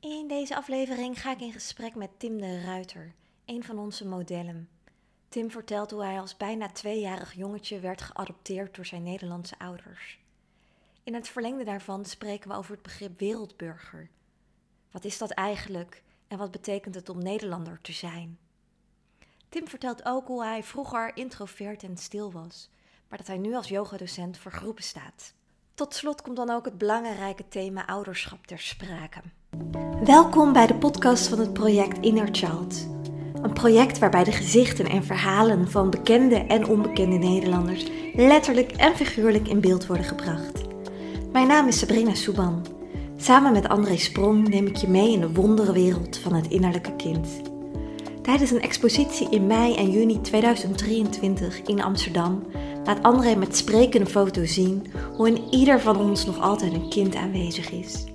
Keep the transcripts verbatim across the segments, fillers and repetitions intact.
In deze aflevering ga ik in gesprek met Tim de Ruiter, een van onze modellen. Tim vertelt hoe hij als bijna tweejarig jongetje werd geadopteerd door zijn Nederlandse ouders. In het verlengde daarvan spreken we over het begrip wereldburger. Wat is dat eigenlijk en wat betekent het om Nederlander te zijn? Tim vertelt ook hoe hij vroeger introvert en stil was, maar dat hij nu als yogadocent voor groepen staat. Tot slot komt dan ook het belangrijke thema ouderschap ter sprake. Welkom bij de podcast van het project Inner Child. Een project waarbij de gezichten en verhalen van bekende en onbekende Nederlanders letterlijk en figuurlijk in beeld worden gebracht. Mijn naam is Sabrina Soeban. Samen met André Sprong neem ik je mee in de wonderenwereld van het innerlijke kind. Tijdens een expositie in mei en juni tweeduizend drieëntwintig in Amsterdam laat André met sprekende foto's zien hoe in ieder van ons nog altijd een kind aanwezig is.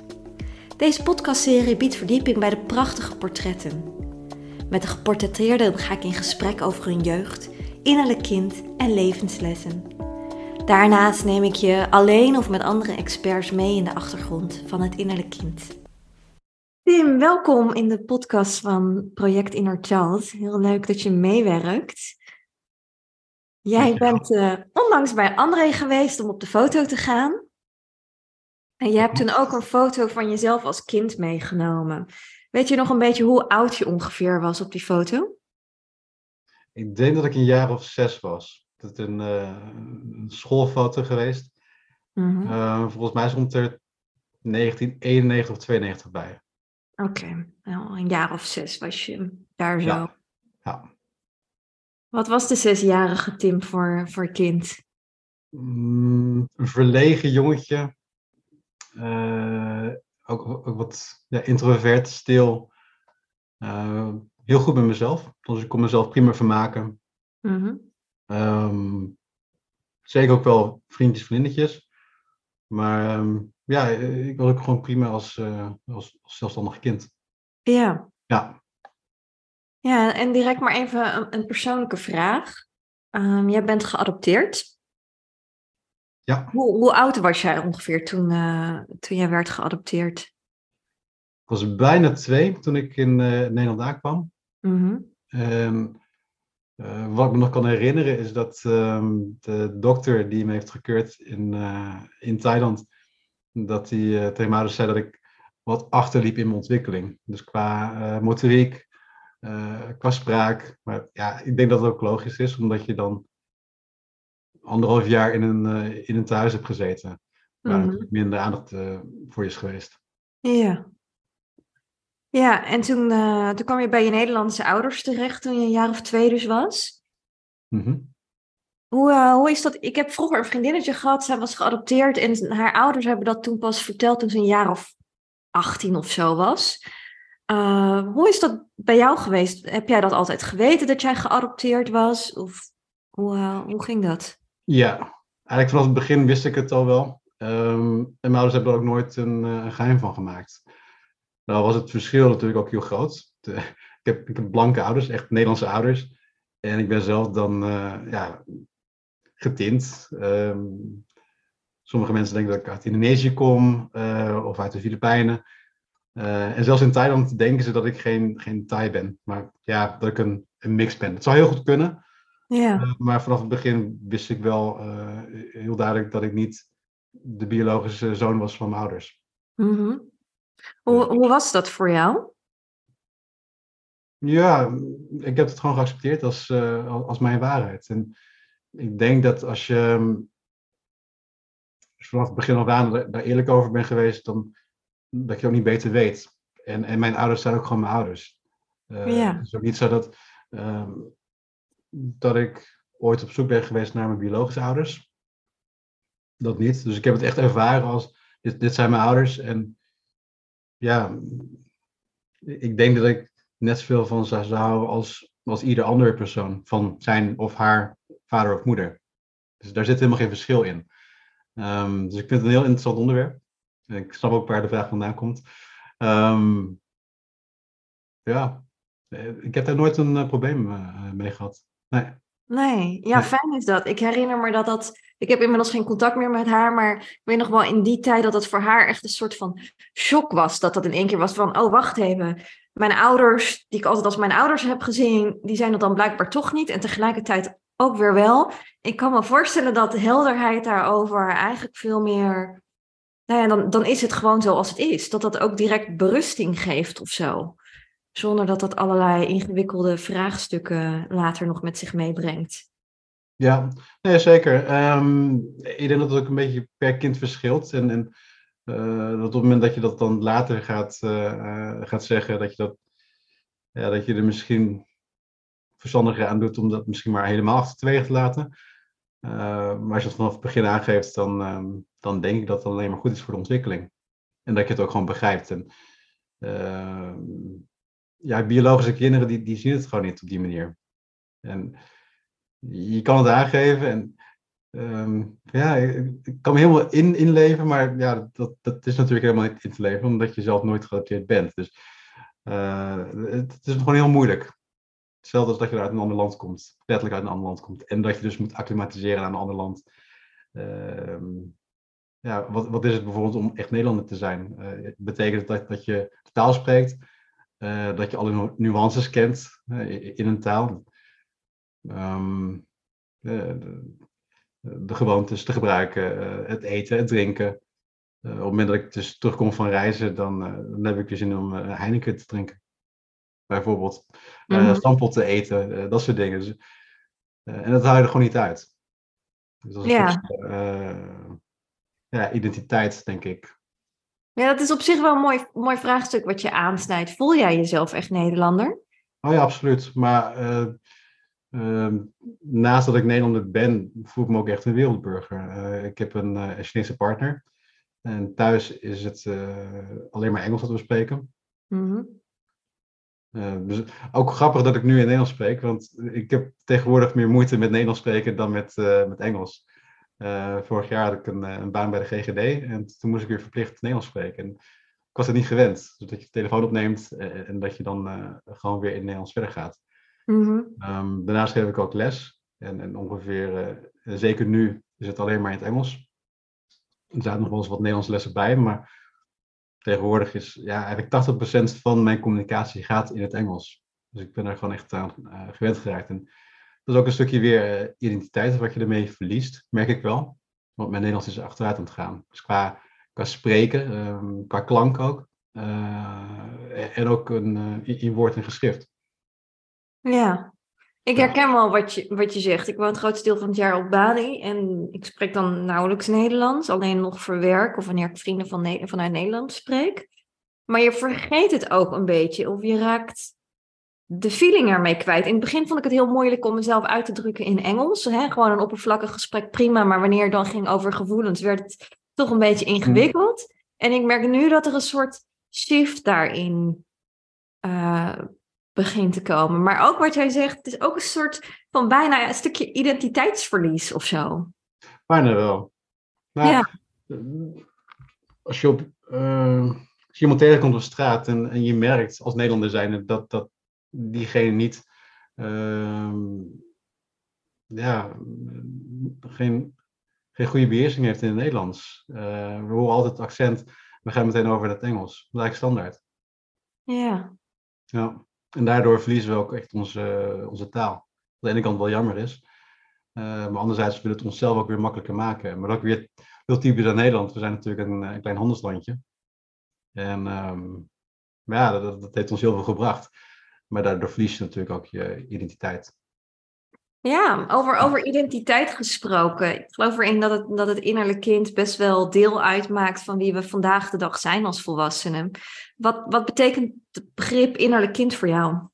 Deze podcastserie biedt verdieping bij de prachtige portretten. Met de geportretteerden ga ik in gesprek over hun jeugd, innerlijk kind en levenslessen. Daarnaast neem ik je alleen of met andere experts mee in de achtergrond van het innerlijk kind. Tim, welkom in de podcast van Project Inner Child. Heel leuk dat je meewerkt. Jij bent uh, onlangs bij André geweest om op de foto te gaan. En je hebt toen ook een foto van jezelf als kind meegenomen. Weet je nog een beetje hoe oud je ongeveer was op die foto? Ik denk dat ik een jaar of zes was. Dat is een, uh, een schoolfoto geweest. Mm-hmm. Uh, volgens mij stond er negentien eenennegentig of tweeënnegentig bij. Oké, okay. Nou, een jaar of zes was je daar zo. Ja. Ja. Wat was de zesjarige Tim voor, voor kind? Mm, een verlegen jongetje. Uh, ook, ook wat ja, introvert, stil. Uh, heel goed met mezelf. Dus ik kon mezelf prima vermaken. Mm-hmm. Um, zeker ook wel vriendjes, vriendinnetjes. Maar um, ja, ik was ook gewoon prima als, uh, als, als zelfstandig kind. Ja. Ja. Ja, en direct maar even een, een persoonlijke vraag. Um, jij bent geadopteerd. Ja. Hoe, hoe oud was jij ongeveer toen, uh, toen jij werd geadopteerd? Ik was bijna twee toen ik in uh, Nederland aankwam. Mm-hmm. Um, uh, wat ik me nog kan herinneren is dat um, de dokter die me heeft gekeurd in, uh, in Thailand, dat hij uh, tegen mij zei dat ik wat achterliep in mijn ontwikkeling. Dus qua uh, motoriek, uh, qua spraak. Maar ja, ik denk dat het ook logisch is, omdat je dan anderhalf jaar in een, uh, in een thuis heb gezeten. Waar mm-hmm. minder aandacht uh, voor je is geweest. Ja. Ja, en toen, uh, toen kwam je bij je Nederlandse ouders terecht toen je een jaar of twee dus was. Mm-hmm. Hoe, uh, hoe is dat? Ik heb vroeger een vriendinnetje gehad. Zij was geadopteerd en haar ouders hebben dat toen pas verteld toen ze een jaar of achttien of zo was. Uh, hoe is dat bij jou geweest? Heb jij dat altijd geweten dat jij geadopteerd was? Of hoe, uh, hoe ging dat? Ja, eigenlijk vanaf het begin wist ik het al wel. Um, en mijn ouders hebben er ook nooit een, uh, een geheim van gemaakt. Nou was het verschil natuurlijk ook heel groot. De, ik, heb, ik heb blanke ouders, echt Nederlandse ouders. En ik ben zelf dan uh, ja, getint. Um, sommige mensen denken dat ik uit Indonesië kom uh, of uit de Filipijnen. Uh, en zelfs in Thailand denken ze dat ik geen, geen Thai ben. Maar ja, dat ik een, een mix ben. Het zou heel goed kunnen. Ja. Uh, maar vanaf het begin wist ik wel uh, heel duidelijk dat ik niet de biologische zoon was van mijn ouders. Mm-hmm. Hoe, uh, hoe was dat voor jou? Ja, ik heb het gewoon geaccepteerd als, uh, als mijn waarheid. En ik denk dat als je, als je vanaf het begin af aan daar eerlijk over bent geweest, dan dat je ook niet beter weet. En, en mijn ouders zijn ook gewoon mijn ouders. Uh, ja. Het is ook niet zo dat Uh, dat ik ooit op zoek ben geweest naar mijn biologische ouders. Dat niet. Dus ik heb het echt ervaren als, dit, dit zijn mijn ouders. En ja, ik denk dat ik net zoveel van ze zou houden als, als ieder andere persoon. Van zijn of haar vader of moeder. Dus daar zit helemaal geen verschil in. Um, dus ik vind het een heel interessant onderwerp. Ik snap ook waar de vraag vandaan komt. Um, ja, ik heb daar nooit een uh, probleem uh, mee gehad. Nee. Nee, ja, fijn is dat. Ik herinner me dat dat... Ik heb inmiddels geen contact meer met haar, maar ik weet nog wel in die tijd dat het voor haar echt een soort van shock was. Dat dat in één keer was van, oh, wacht even. Mijn ouders, die ik altijd als mijn ouders heb gezien, die zijn dat dan blijkbaar toch niet. En tegelijkertijd ook weer wel. Ik kan me voorstellen dat de helderheid daarover eigenlijk veel meer... Nou ja, dan, dan is het gewoon zoals het is. Dat dat ook direct berusting geeft of zo. Zonder dat dat allerlei ingewikkelde vraagstukken later nog met zich meebrengt. Ja, nee, zeker. Um, ik denk dat het ook een beetje per kind verschilt. En, en uh, dat op het moment dat je dat dan later gaat, uh, gaat zeggen, dat je, dat, ja, dat je er misschien verstandiger aan doet om dat misschien maar helemaal achterwege te laten. Uh, maar als je dat vanaf het begin aangeeft, dan, um, dan denk ik dat het alleen maar goed is voor de ontwikkeling. En dat je het ook gewoon begrijpt. En, uh, ja, biologische kinderen die, die zien het gewoon niet op die manier. En je kan het aangeven en um, ja, ik, ik kan me helemaal in, inleven, maar ja, dat, dat is natuurlijk helemaal niet in te leven, omdat je zelf nooit geadopteerd bent. Dus uh, het, het is gewoon heel moeilijk. Hetzelfde als dat je uit een ander land komt, letterlijk uit een ander land komt. En dat je dus moet acclimatiseren aan een ander land. Uh, ja, wat, wat is het bijvoorbeeld om echt Nederlander te zijn? Uh, betekent dat dat je de taal spreekt, uh, dat je alle nuances kent uh, in een taal. Um, de, de, de gewoontes te gebruiken, uh, het eten, het drinken. Uh, op het moment dat ik dus terugkom van reizen, dan, uh, dan heb ik weer zin om uh, Heineken te drinken. Bijvoorbeeld uh, mm-hmm. stampot te eten, uh, dat soort dingen. Dus, uh, en dat hou je er gewoon niet uit. Dus dat is ja. Soort, uh, ja, identiteit, denk ik. Ja, dat is op zich wel een mooi, mooi vraagstuk wat je aansnijdt. Voel jij jezelf echt Nederlander? Oh ja, absoluut. Maar... Uh, Uh, naast dat ik Nederlander ben, voel ik me ook echt een wereldburger. Uh, ik heb een uh, Chinese partner. En thuis is het uh, alleen maar Engels dat we spreken. Mm-hmm. Uh, dus ook grappig dat ik nu in Nederlands spreek. Want ik heb tegenwoordig meer moeite met Nederlands spreken dan met, uh, met Engels. Uh, vorig jaar had ik een, een baan bij de G G D. En toen moest ik weer verplicht Nederlands spreken. En ik was het niet gewend. Dus dat je de telefoon opneemt en, en dat je dan uh, gewoon weer in Nederlands verder gaat. Mm-hmm. Um, daarnaast geef ik ook les en, en ongeveer, uh, zeker nu is het alleen maar in het Engels. Er zaten nog wel eens wat Nederlandse lessen bij, maar tegenwoordig is ja, eigenlijk tachtig procent van mijn communicatie gaat in het Engels. Dus ik ben er gewoon echt aan uh, gewend geraakt. En dat is ook een stukje weer uh, identiteit wat je ermee verliest, merk ik wel. Want mijn Nederlands is achteruit aan het gaan. Dus qua, qua spreken, um, qua klank ook uh, en ook een, uh, in woord en geschrift. Ja, ik herken wel wat je, wat je zegt. Ik woon het grootste deel van het jaar op Bali en ik spreek dan nauwelijks Nederlands. Alleen nog voor werk of wanneer ik vrienden van ne- vanuit Nederland spreek. Maar je vergeet het ook een beetje of je raakt de feeling ermee kwijt. In het begin vond ik het heel moeilijk om mezelf uit te drukken in Engels. Hè? Gewoon een oppervlakkig gesprek, prima. Maar wanneer het dan ging over gevoelens, werd het toch een beetje ingewikkeld. Mm. En ik merk nu dat er een soort shift daarin uh, begint te komen. Maar ook wat jij zegt, het is ook een soort van bijna een stukje identiteitsverlies of zo. Bijna wel. Nou, ja. Als je, op, uh, als je iemand tegenkomt op straat en, en je merkt als Nederlander zijnde dat, dat diegene niet uh, ja, geen, geen goede beheersing heeft in het Nederlands. Uh, we horen altijd het accent, we gaan meteen over naar het Engels. Dat is eigenlijk standaard. Ja. Ja. En daardoor verliezen we ook echt onze, onze taal. Aan de ene kant wel jammer is. Uh, maar anderzijds willen we het onszelf ook weer makkelijker maken. Maar dat ook weer heel typisch aan Nederland. We zijn natuurlijk een, een klein handelslandje. En um, maar ja, dat, dat heeft ons heel veel gebracht. Maar daardoor verlies je natuurlijk ook je identiteit. Ja, over, over identiteit gesproken. Ik geloof erin dat het, dat het innerlijk kind best wel deel uitmaakt van wie we vandaag de dag zijn als volwassenen. Wat, wat betekent het begrip innerlijk kind voor jou? Dat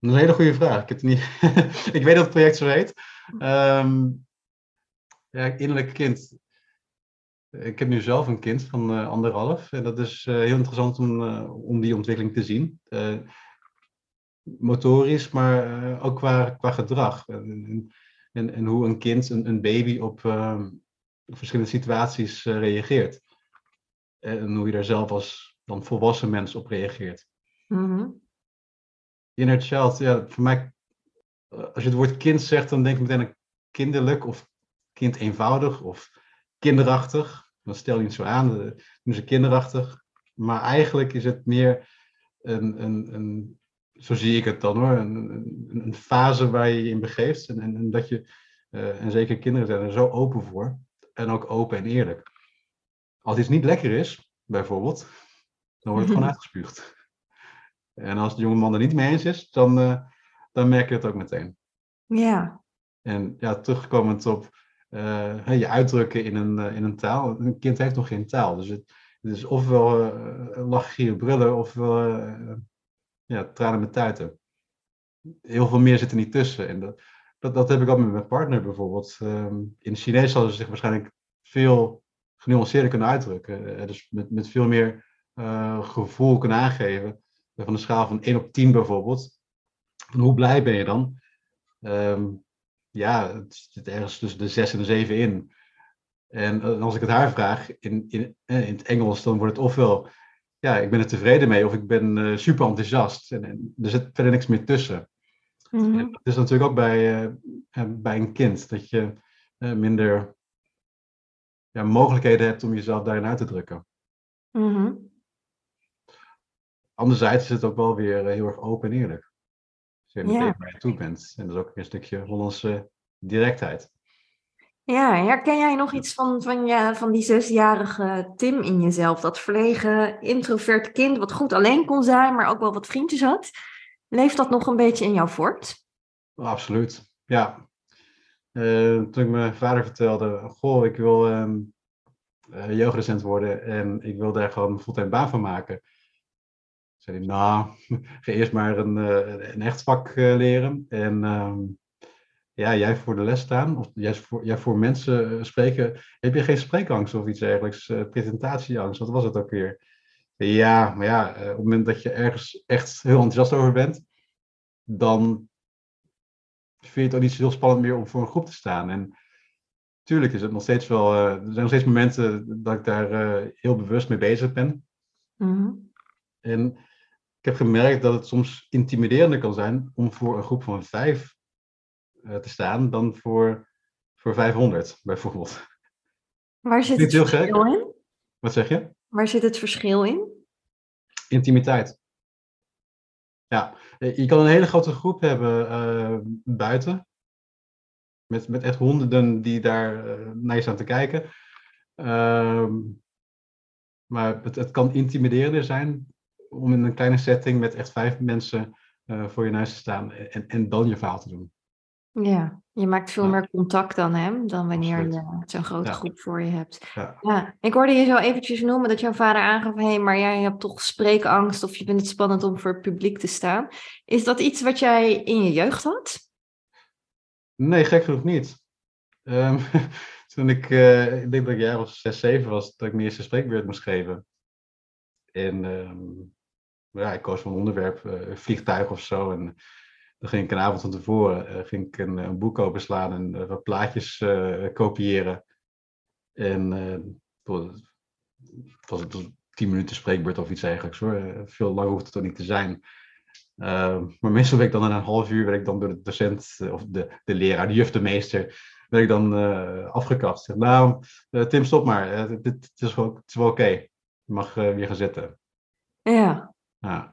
is een hele goede vraag. Ik, heb het niet... ik weet dat het project zo heet. Um, ja, innerlijk kind. Ik heb nu zelf een kind van uh, anderhalf. En dat is uh, heel interessant om, uh, om die ontwikkeling te zien. Uh, motorisch, maar uh, ook qua, qua gedrag. En, en, en hoe een kind, een, een baby op uh, verschillende situaties uh, reageert. En hoe je daar zelf als dan volwassen mens op reageert. Mm-hmm. Inner Child, ja, voor mij als je het woord kind zegt, dan denk ik meteen aan kinderlijk of kind eenvoudig of kinderachtig. Dan stel je het zo aan, dan doen ze kinderachtig. Maar eigenlijk is het meer een, een, een zo zie ik het dan hoor, een, een, een fase waar je je in begeeft. En, en, en dat je, uh, en zeker kinderen zijn er zo open voor. En ook open en eerlijk. Als iets niet lekker is, bijvoorbeeld, dan wordt het gewoon uitgespuugd. En als de jongeman er niet mee eens is, dan, uh, dan merk je het ook meteen. Ja. En ja, terugkomend op uh, je uitdrukken in een, uh, in een taal. Een kind heeft nog geen taal. Dus het, het is ofwel uh, lach, gieren, brullen, ofwel uh, ja, tranen met tuiten. Heel veel meer zit er niet tussen. En dat, dat, dat heb ik ook met mijn partner bijvoorbeeld. Um, in het Chinees hadden ze zich waarschijnlijk veel genuanceerder kunnen uitdrukken. Uh, dus met, met veel meer uh, gevoel kunnen aangeven. Van de schaal van één op tien bijvoorbeeld. Van hoe blij ben je dan? Um, ja, het zit ergens tussen de zes en de zeven in. En als ik het haar vraag in, in, in het Engels, dan wordt het ofwel... Ja, ik ben er tevreden mee of ik ben uh, super enthousiast. En, en er zit verder niks meer tussen. Mm-hmm. En dat is natuurlijk ook bij, uh, bij een kind. Dat je uh, minder ja, mogelijkheden hebt om jezelf daarin uit te drukken. Mm-hmm. Anderzijds is het ook wel weer heel erg open en eerlijk. Als je meteen waar je toe bent. En dat is ook een stukje Hollandse directheid. Ja, herken jij nog iets van, van, ja, van die zesjarige Tim in jezelf? Dat verlegen, introvert kind wat goed alleen kon zijn, maar ook wel wat vriendjes had. Leeft dat nog een beetje in jou voort? Oh, absoluut, ja. Uh, toen ik mijn vader vertelde, goh, ik wil um, uh, yogadocent worden en ik wil daar gewoon een fulltime baan van maken. Zei hij, nou, ga eerst maar een, een echt vak leren. En um, ja, jij voor de les staan, of jij voor, jij voor mensen spreken. Heb je geen spreekangst of iets dergelijks, uh, presentatieangst? Wat was het ook weer? Ja, maar ja, uh, op het moment dat je ergens echt heel enthousiast over bent, dan vind je het ook niet zo heel spannend meer om voor een groep te staan. En natuurlijk is het nog steeds wel, uh, er zijn nog steeds momenten dat ik daar uh, heel bewust mee bezig ben. Mm-hmm. En ik heb gemerkt dat het soms intimiderender kan zijn om voor een groep van vijf uh, te staan dan voor, voor vijfhonderd, bijvoorbeeld. Waar zit het verschil in? Wat zeg je? Waar zit het verschil in? Intimiteit. Ja, je kan een hele grote groep hebben uh, buiten. Met, met echt honderden die daar uh, naar je staan te kijken. Uh, maar het, het kan intimiderender zijn om in een kleine setting met echt vijf mensen uh, voor je neus te staan en, en dan je verhaal te doen. Ja, je maakt veel ja. meer contact dan hem, dan wanneer je zo'n grote ja. groep voor je hebt. Ja. Ja, ik hoorde je zo eventjes noemen dat jouw vader aangaf, hé, hey, maar jij hebt toch spreekangst of je vindt het spannend om voor het publiek te staan. Is dat iets wat jij in je jeugd had? Nee, gek genoeg niet. Um, toen ik, uh, ik denk dat ik jaar of zes, zeven was, dat ik mijn eerste spreekbeurt moest geven. En... Um, Ja, ik koos van een onderwerp, uh, vliegtuig of zo. En dan ging ik een avond van tevoren uh, ging ik een, een boek openslaan en uh, wat plaatjes uh, kopiëren. En uh, het was tien minuten spreekbeurt of iets eigenlijk. Hoor. Veel langer hoeft het toch niet te zijn. Uh, maar meestal werd ik dan na een half uur werd ik dan door de docent of de, de leraar, de juf, de meester, werd ik dan uh, afgekapt. Zeg, nou, uh, Tim, stop maar. Uh, dit, dit is wel, wel oké. Okay. Je mag uh, weer gaan zitten. Ja. Ja.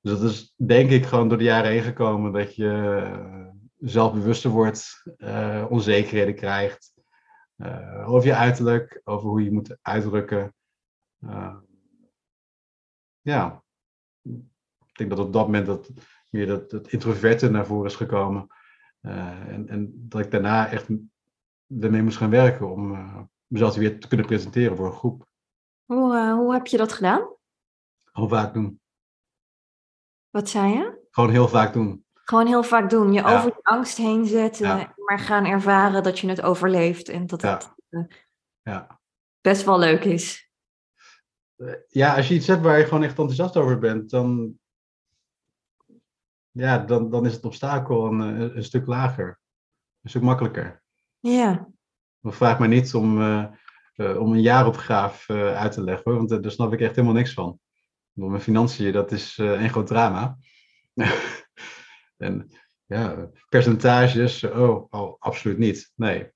Dus dat is denk ik gewoon door de jaren heen gekomen dat je zelfbewuster wordt, uh, onzekerheden krijgt uh, over je uiterlijk, over hoe je moet uitdrukken. Uh, ja, ik denk dat op dat moment dat meer dat, dat introverte naar voren is gekomen uh, en, en dat ik daarna echt ermee moest gaan werken om uh, mezelf weer te kunnen presenteren voor een groep. Hoe, uh, hoe heb je dat gedaan? Gewoon vaak doen. Wat zei je? Gewoon heel vaak doen. Gewoon heel vaak doen. Je ja. over de angst heen zetten, ja. maar gaan ervaren dat je het overleeft en dat ja. het uh, ja. best wel leuk is. Ja, als je iets hebt waar je gewoon echt enthousiast over bent, dan, ja, dan, dan is het obstakel een, een stuk lager. Een stuk makkelijker. Ja. Maar vraag mij niet om, uh, uh, om een jaaropgave uh, uit te leggen, hoor, want uh, daar snap ik echt helemaal niks van. Mijn financiën, dat is uh, een groot drama. En ja, percentages, oh, oh, absoluut niet. Nee.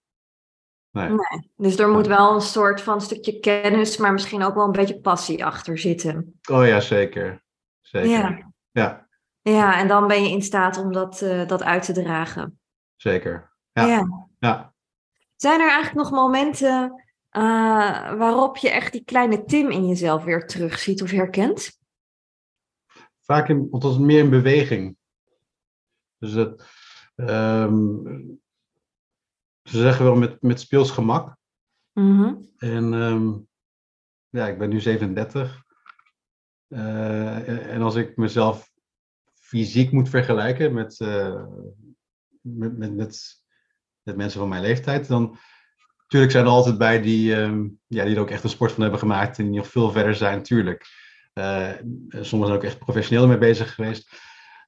Nee. nee. Dus er moet wel een soort van stukje kennis, maar misschien ook wel een beetje passie achter zitten. Oh ja, zeker. Zeker. Ja, ja. ja en dan ben je in staat om dat, uh, dat uit te dragen. Zeker. Ja. ja. ja. Zijn er eigenlijk nog momenten uh, waarop je echt die kleine Tim in jezelf weer terugziet of herkent? Vaak in, althans meer in beweging. Dus dat, um, ze zeggen wel met, met speels gemak. Mm-hmm. En um, ja, ik ben nu zevenendertig. Uh, en, en als ik mezelf fysiek moet vergelijken met, uh, met, met, met, met mensen van mijn leeftijd, dan natuurlijk zijn er altijd bij die, um, ja, die er ook echt een sport van hebben gemaakt en die nog veel verder zijn, natuurlijk. Uh, sommigen zijn ook echt professioneel mee bezig geweest.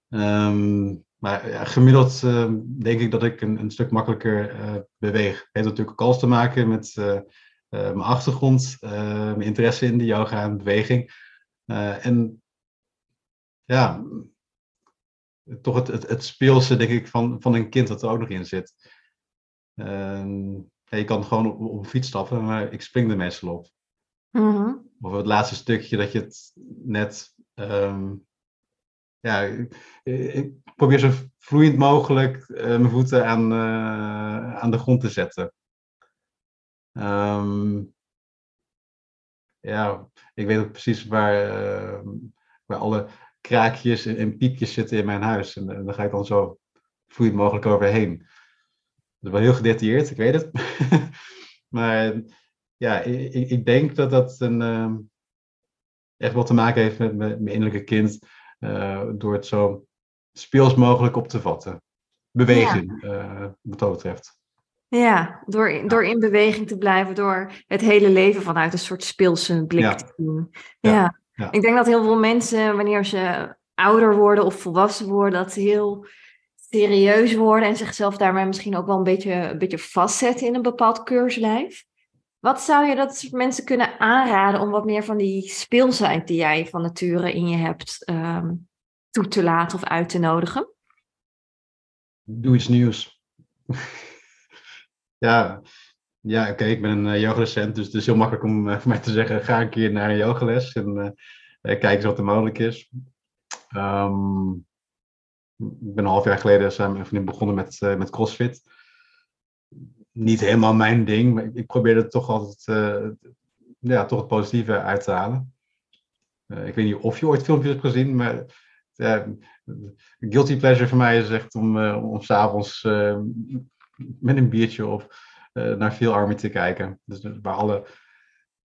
Um, maar ja, gemiddeld uh, denk ik dat ik een, een stuk makkelijker uh, beweeg. Het heeft natuurlijk ook alles te maken met uh, uh, mijn achtergrond, uh, mijn interesse in de yoga en beweging. Uh, en ja, toch het, het, het speelse, denk ik, van, van een kind dat er ook nog in zit. Uh, ja, je kan gewoon op, op een fiets stappen, maar ik spring er meestal op. Mm-hmm. Of het laatste stukje dat je het net... Um, ja, ik, ik probeer zo vloeiend mogelijk uh, mijn voeten aan, uh, aan de grond te zetten. Um, ja, ik weet ook precies waar, uh, waar alle kraakjes en, en piepjes zitten in mijn huis. En, en daar ga ik dan zo vloeiend mogelijk overheen. Dat is wel heel gedetailleerd, ik weet het. Maar... Ja, ik, ik denk dat dat een, uh, echt wel te maken heeft met mijn, mijn innerlijke kind. Uh, door het zo speels mogelijk op te vatten. Beweging, ja. uh, wat dat betreft. Ja, door, ja. door in beweging te blijven. Door het hele leven vanuit een soort speelse blik ja. te doen. Ja. Ja. Ja. Ik denk dat heel veel mensen, wanneer ze ouder worden of volwassen worden, dat heel serieus worden. En zichzelf daarmee misschien ook wel een beetje, een beetje vastzetten in een bepaald keurslijf. Wat zou je dat soort mensen kunnen aanraden om wat meer van die speelsheid die jij van nature in je hebt um, toe te laten of uit te nodigen? Doe iets nieuws. ja, ja oké, okay, ik ben een yogadocent, dus het is heel makkelijk om uh, voor mij te zeggen, ga een keer naar een yogales en uh, kijk eens wat er mogelijk is. Um, ik ben een half jaar geleden samen met een vriendin begonnen met, uh, met CrossFit. Niet helemaal mijn ding, maar ik probeer er toch altijd uh, ja, toch het positieve uit te halen. Uh, ik weet niet of je ooit filmpjes hebt gezien, maar uh, guilty pleasure voor mij is echt om, uh, om s'avonds uh, met een biertje op uh, naar Feel Army te kijken. Dus waar alle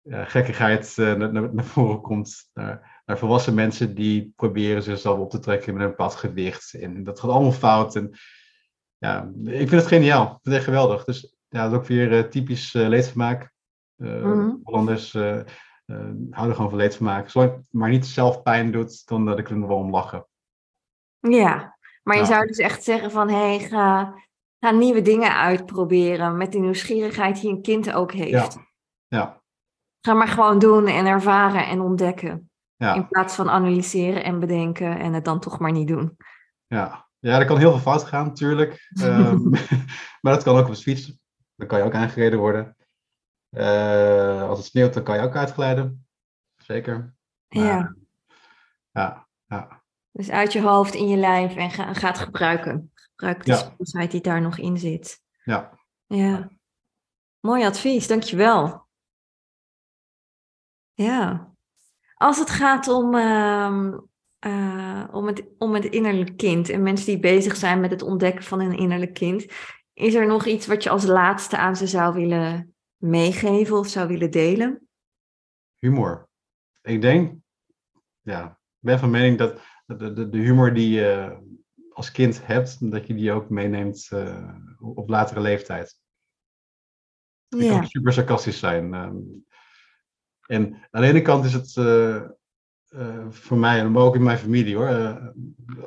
uh, gekkigheid uh, naar, naar voren komt, naar, naar volwassen mensen die proberen zichzelf op te trekken met een bepaald gewicht. En dat gaat allemaal fout. En, ja, ik vind het geniaal. Ik vind het echt geweldig. Dus ja, dat is ook weer uh, typisch uh, leedvermaak. Uh, mm-hmm. Hollanders uh, uh, houden gewoon van leedvermaak. Zolang het maar niet zelf pijn doet, dan uh, kunnen we wel om lachen. Ja, maar je nou. zou dus echt zeggen van... Hey, ga, ga nieuwe dingen uitproberen. Met die nieuwsgierigheid die een kind ook heeft. Ja. Ja. Ga maar gewoon doen en ervaren en ontdekken. Ja. In plaats van analyseren en bedenken en het dan toch maar niet doen. Ja. Ja, er kan heel veel fout gaan, natuurlijk. Um, maar dat kan ook op het fiets. Dan kan je ook aangereden worden. Uh, als het sneeuwt, dan kan je ook uitglijden. Zeker. Maar, ja. Ja, ja. Dus uit je hoofd, in je lijf en ga, ga het gebruiken. Gebruik de ja. speelsheid die daar nog in zit. Ja. Ja. Mooi advies, dankjewel. Ja. Als het gaat om... Uh, Uh, om, het, om het innerlijk kind en mensen die bezig zijn met het ontdekken van een innerlijk kind. Is er nog iets wat je als laatste aan ze zou willen meegeven of zou willen delen? Humor. Ik denk, ja, ik ben van mening dat de, de, de humor die je als kind hebt, dat je die ook meeneemt uh, op latere leeftijd. Je ja. kan super sarcastisch zijn. Um, en aan de ene kant is het... Uh, Uh, voor mij en ook in mijn familie hoor. Uh,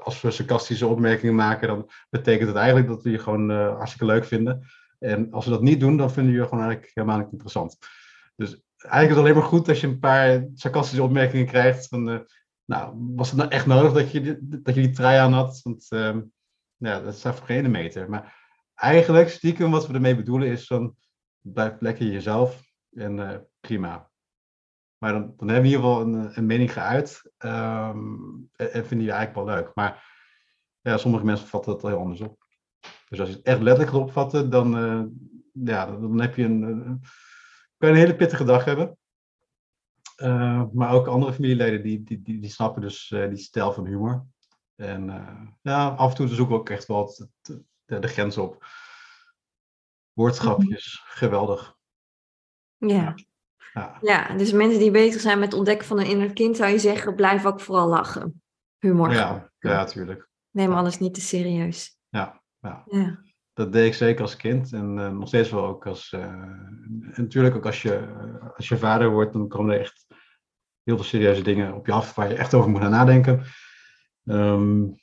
als we sarcastische opmerkingen maken, dan betekent het eigenlijk dat we je gewoon uh, hartstikke leuk vinden. En als we dat niet doen, dan vinden we je gewoon eigenlijk helemaal niet interessant. Dus eigenlijk is het alleen maar goed als je een paar sarcastische opmerkingen krijgt. Van, uh, nou, was het nou echt nodig dat je, dat je die trui aan had? Want uh, ja, dat staat voor geen meter. Maar eigenlijk stiekem wat we ermee bedoelen is van, blijf lekker jezelf en uh, prima. Maar dan, dan hebben we in ieder geval een, een mening geuit um, en, en vinden je eigenlijk wel leuk. Maar ja, sommige mensen vatten dat heel anders op. Dus als je het echt letterlijk opvatten, dan, uh, ja, dan heb je een, uh, kan je een hele pittige dag hebben. Uh, maar ook andere familieleden die, die, die, die snappen dus uh, die stijl van humor. En uh, ja, af en toe zoeken we ook echt wel het, het, de, de grens op. Woordschapjes, geweldig. Ja. Ja. Ja, dus mensen die bezig zijn met het ontdekken van een inner kind, zou je zeggen, blijf ook vooral lachen. Humor. Ja, ja, tuurlijk. Neem alles niet te serieus. Ja, ja. Ja. Dat deed ik zeker als kind en uh, nog steeds wel ook als... Uh, en natuurlijk ook als je, uh, als je vader wordt, dan komen er echt heel veel serieuze dingen op je af waar je echt over moet gaan nadenken. Um,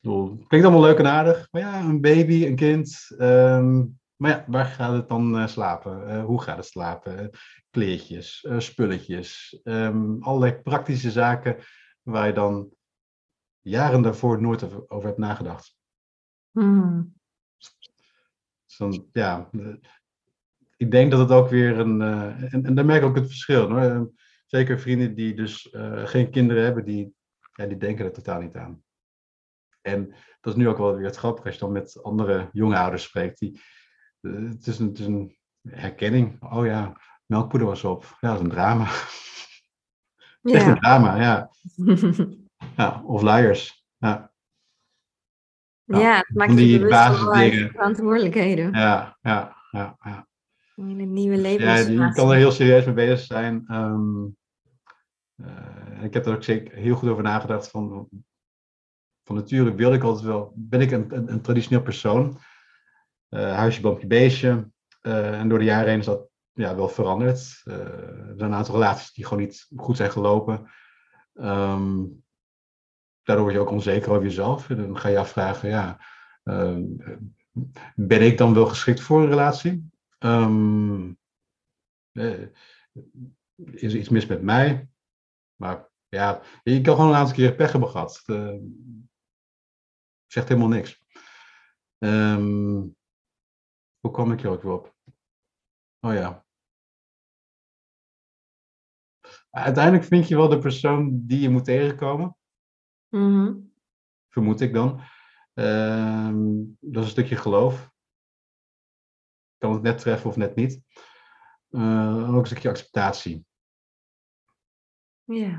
bedoel, klinkt allemaal leuk en aardig, maar ja, een baby, een kind... Um, Maar ja, waar gaat het dan uh, slapen? Uh, hoe gaat het slapen? Uh, kleertjes, uh, spulletjes, um, allerlei praktische zaken waar je dan jaren daarvoor nooit over hebt nagedacht. Mm. Dus dan, ja, uh, ik denk dat het ook weer een... Uh, en, en daar merk ik ook het verschil. Hoor. Uh, zeker vrienden die dus uh, geen kinderen hebben, die, ja, die denken er totaal niet aan. En dat is nu ook wel weer het grappige als je dan met andere jonge ouders spreekt, die... Het is, een, het is een herkenning. Oh ja, melkpoeder was op. Ja, dat is een drama. Ja. Echt een drama, ja. Ja, of liars. Ja, ja, ja, het maakt die basisdingen. Verantwoordelijkheden. Ja, ja, ja, ja. In het nieuwe leven. Dus ja, je kan er heel serieus mee bezig zijn. Um, uh, ik heb er ook zeker heel goed over nagedacht. Van, van natuurlijk wil ik altijd wel. Ben ik een, een, een traditioneel persoon? Uh, huisje, boompje, beestje. Uh, en door de jaren heen is dat ja, wel veranderd. Uh, er zijn een aantal relaties die gewoon niet goed zijn gelopen. Um, daardoor word je ook onzeker over jezelf. En dan ga je afvragen, ja, uh, ben ik dan wel geschikt voor een relatie? Um, uh, is er iets mis met mij? Maar ja, je kan gewoon een aantal keer pech hebben gehad. Uh, zegt helemaal niks. Um, Hoe kwam ik hier ook weer op? Oh ja. Uiteindelijk vind je wel de persoon die je moet tegenkomen. Mm-hmm. Vermoed ik dan. Uh, dat is een stukje geloof. Kan het net treffen of net niet. Uh, ook een stukje acceptatie. Yeah.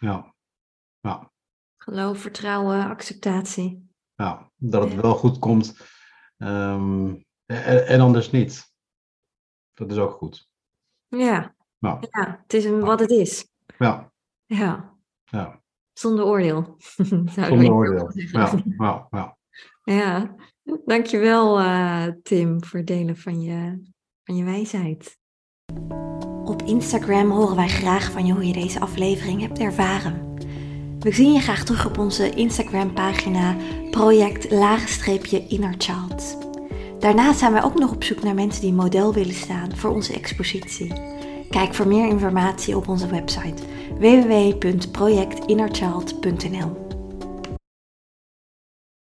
Ja. Ja. Geloof, vertrouwen, acceptatie. Nou, dat het yeah. wel goed komt. Um, En, en anders niet. Dat is ook goed. Ja. Nou. Ja, het is een, wat het is. Ja. Ja. Ja. Zonder oordeel. Zonder oordeel. Ja. Ja. Ja. Ja. Dankjewel uh, Tim voor het delen van je, van je wijsheid. Op Instagram horen wij graag van je hoe je deze aflevering hebt ervaren. We zien je graag terug op onze Instagram pagina Project Laagstreepje Inner Child. Daarnaast zijn wij ook nog op zoek naar mensen die model willen staan voor onze expositie. Kijk voor meer informatie op onze website w w w punt project inner child punt n l.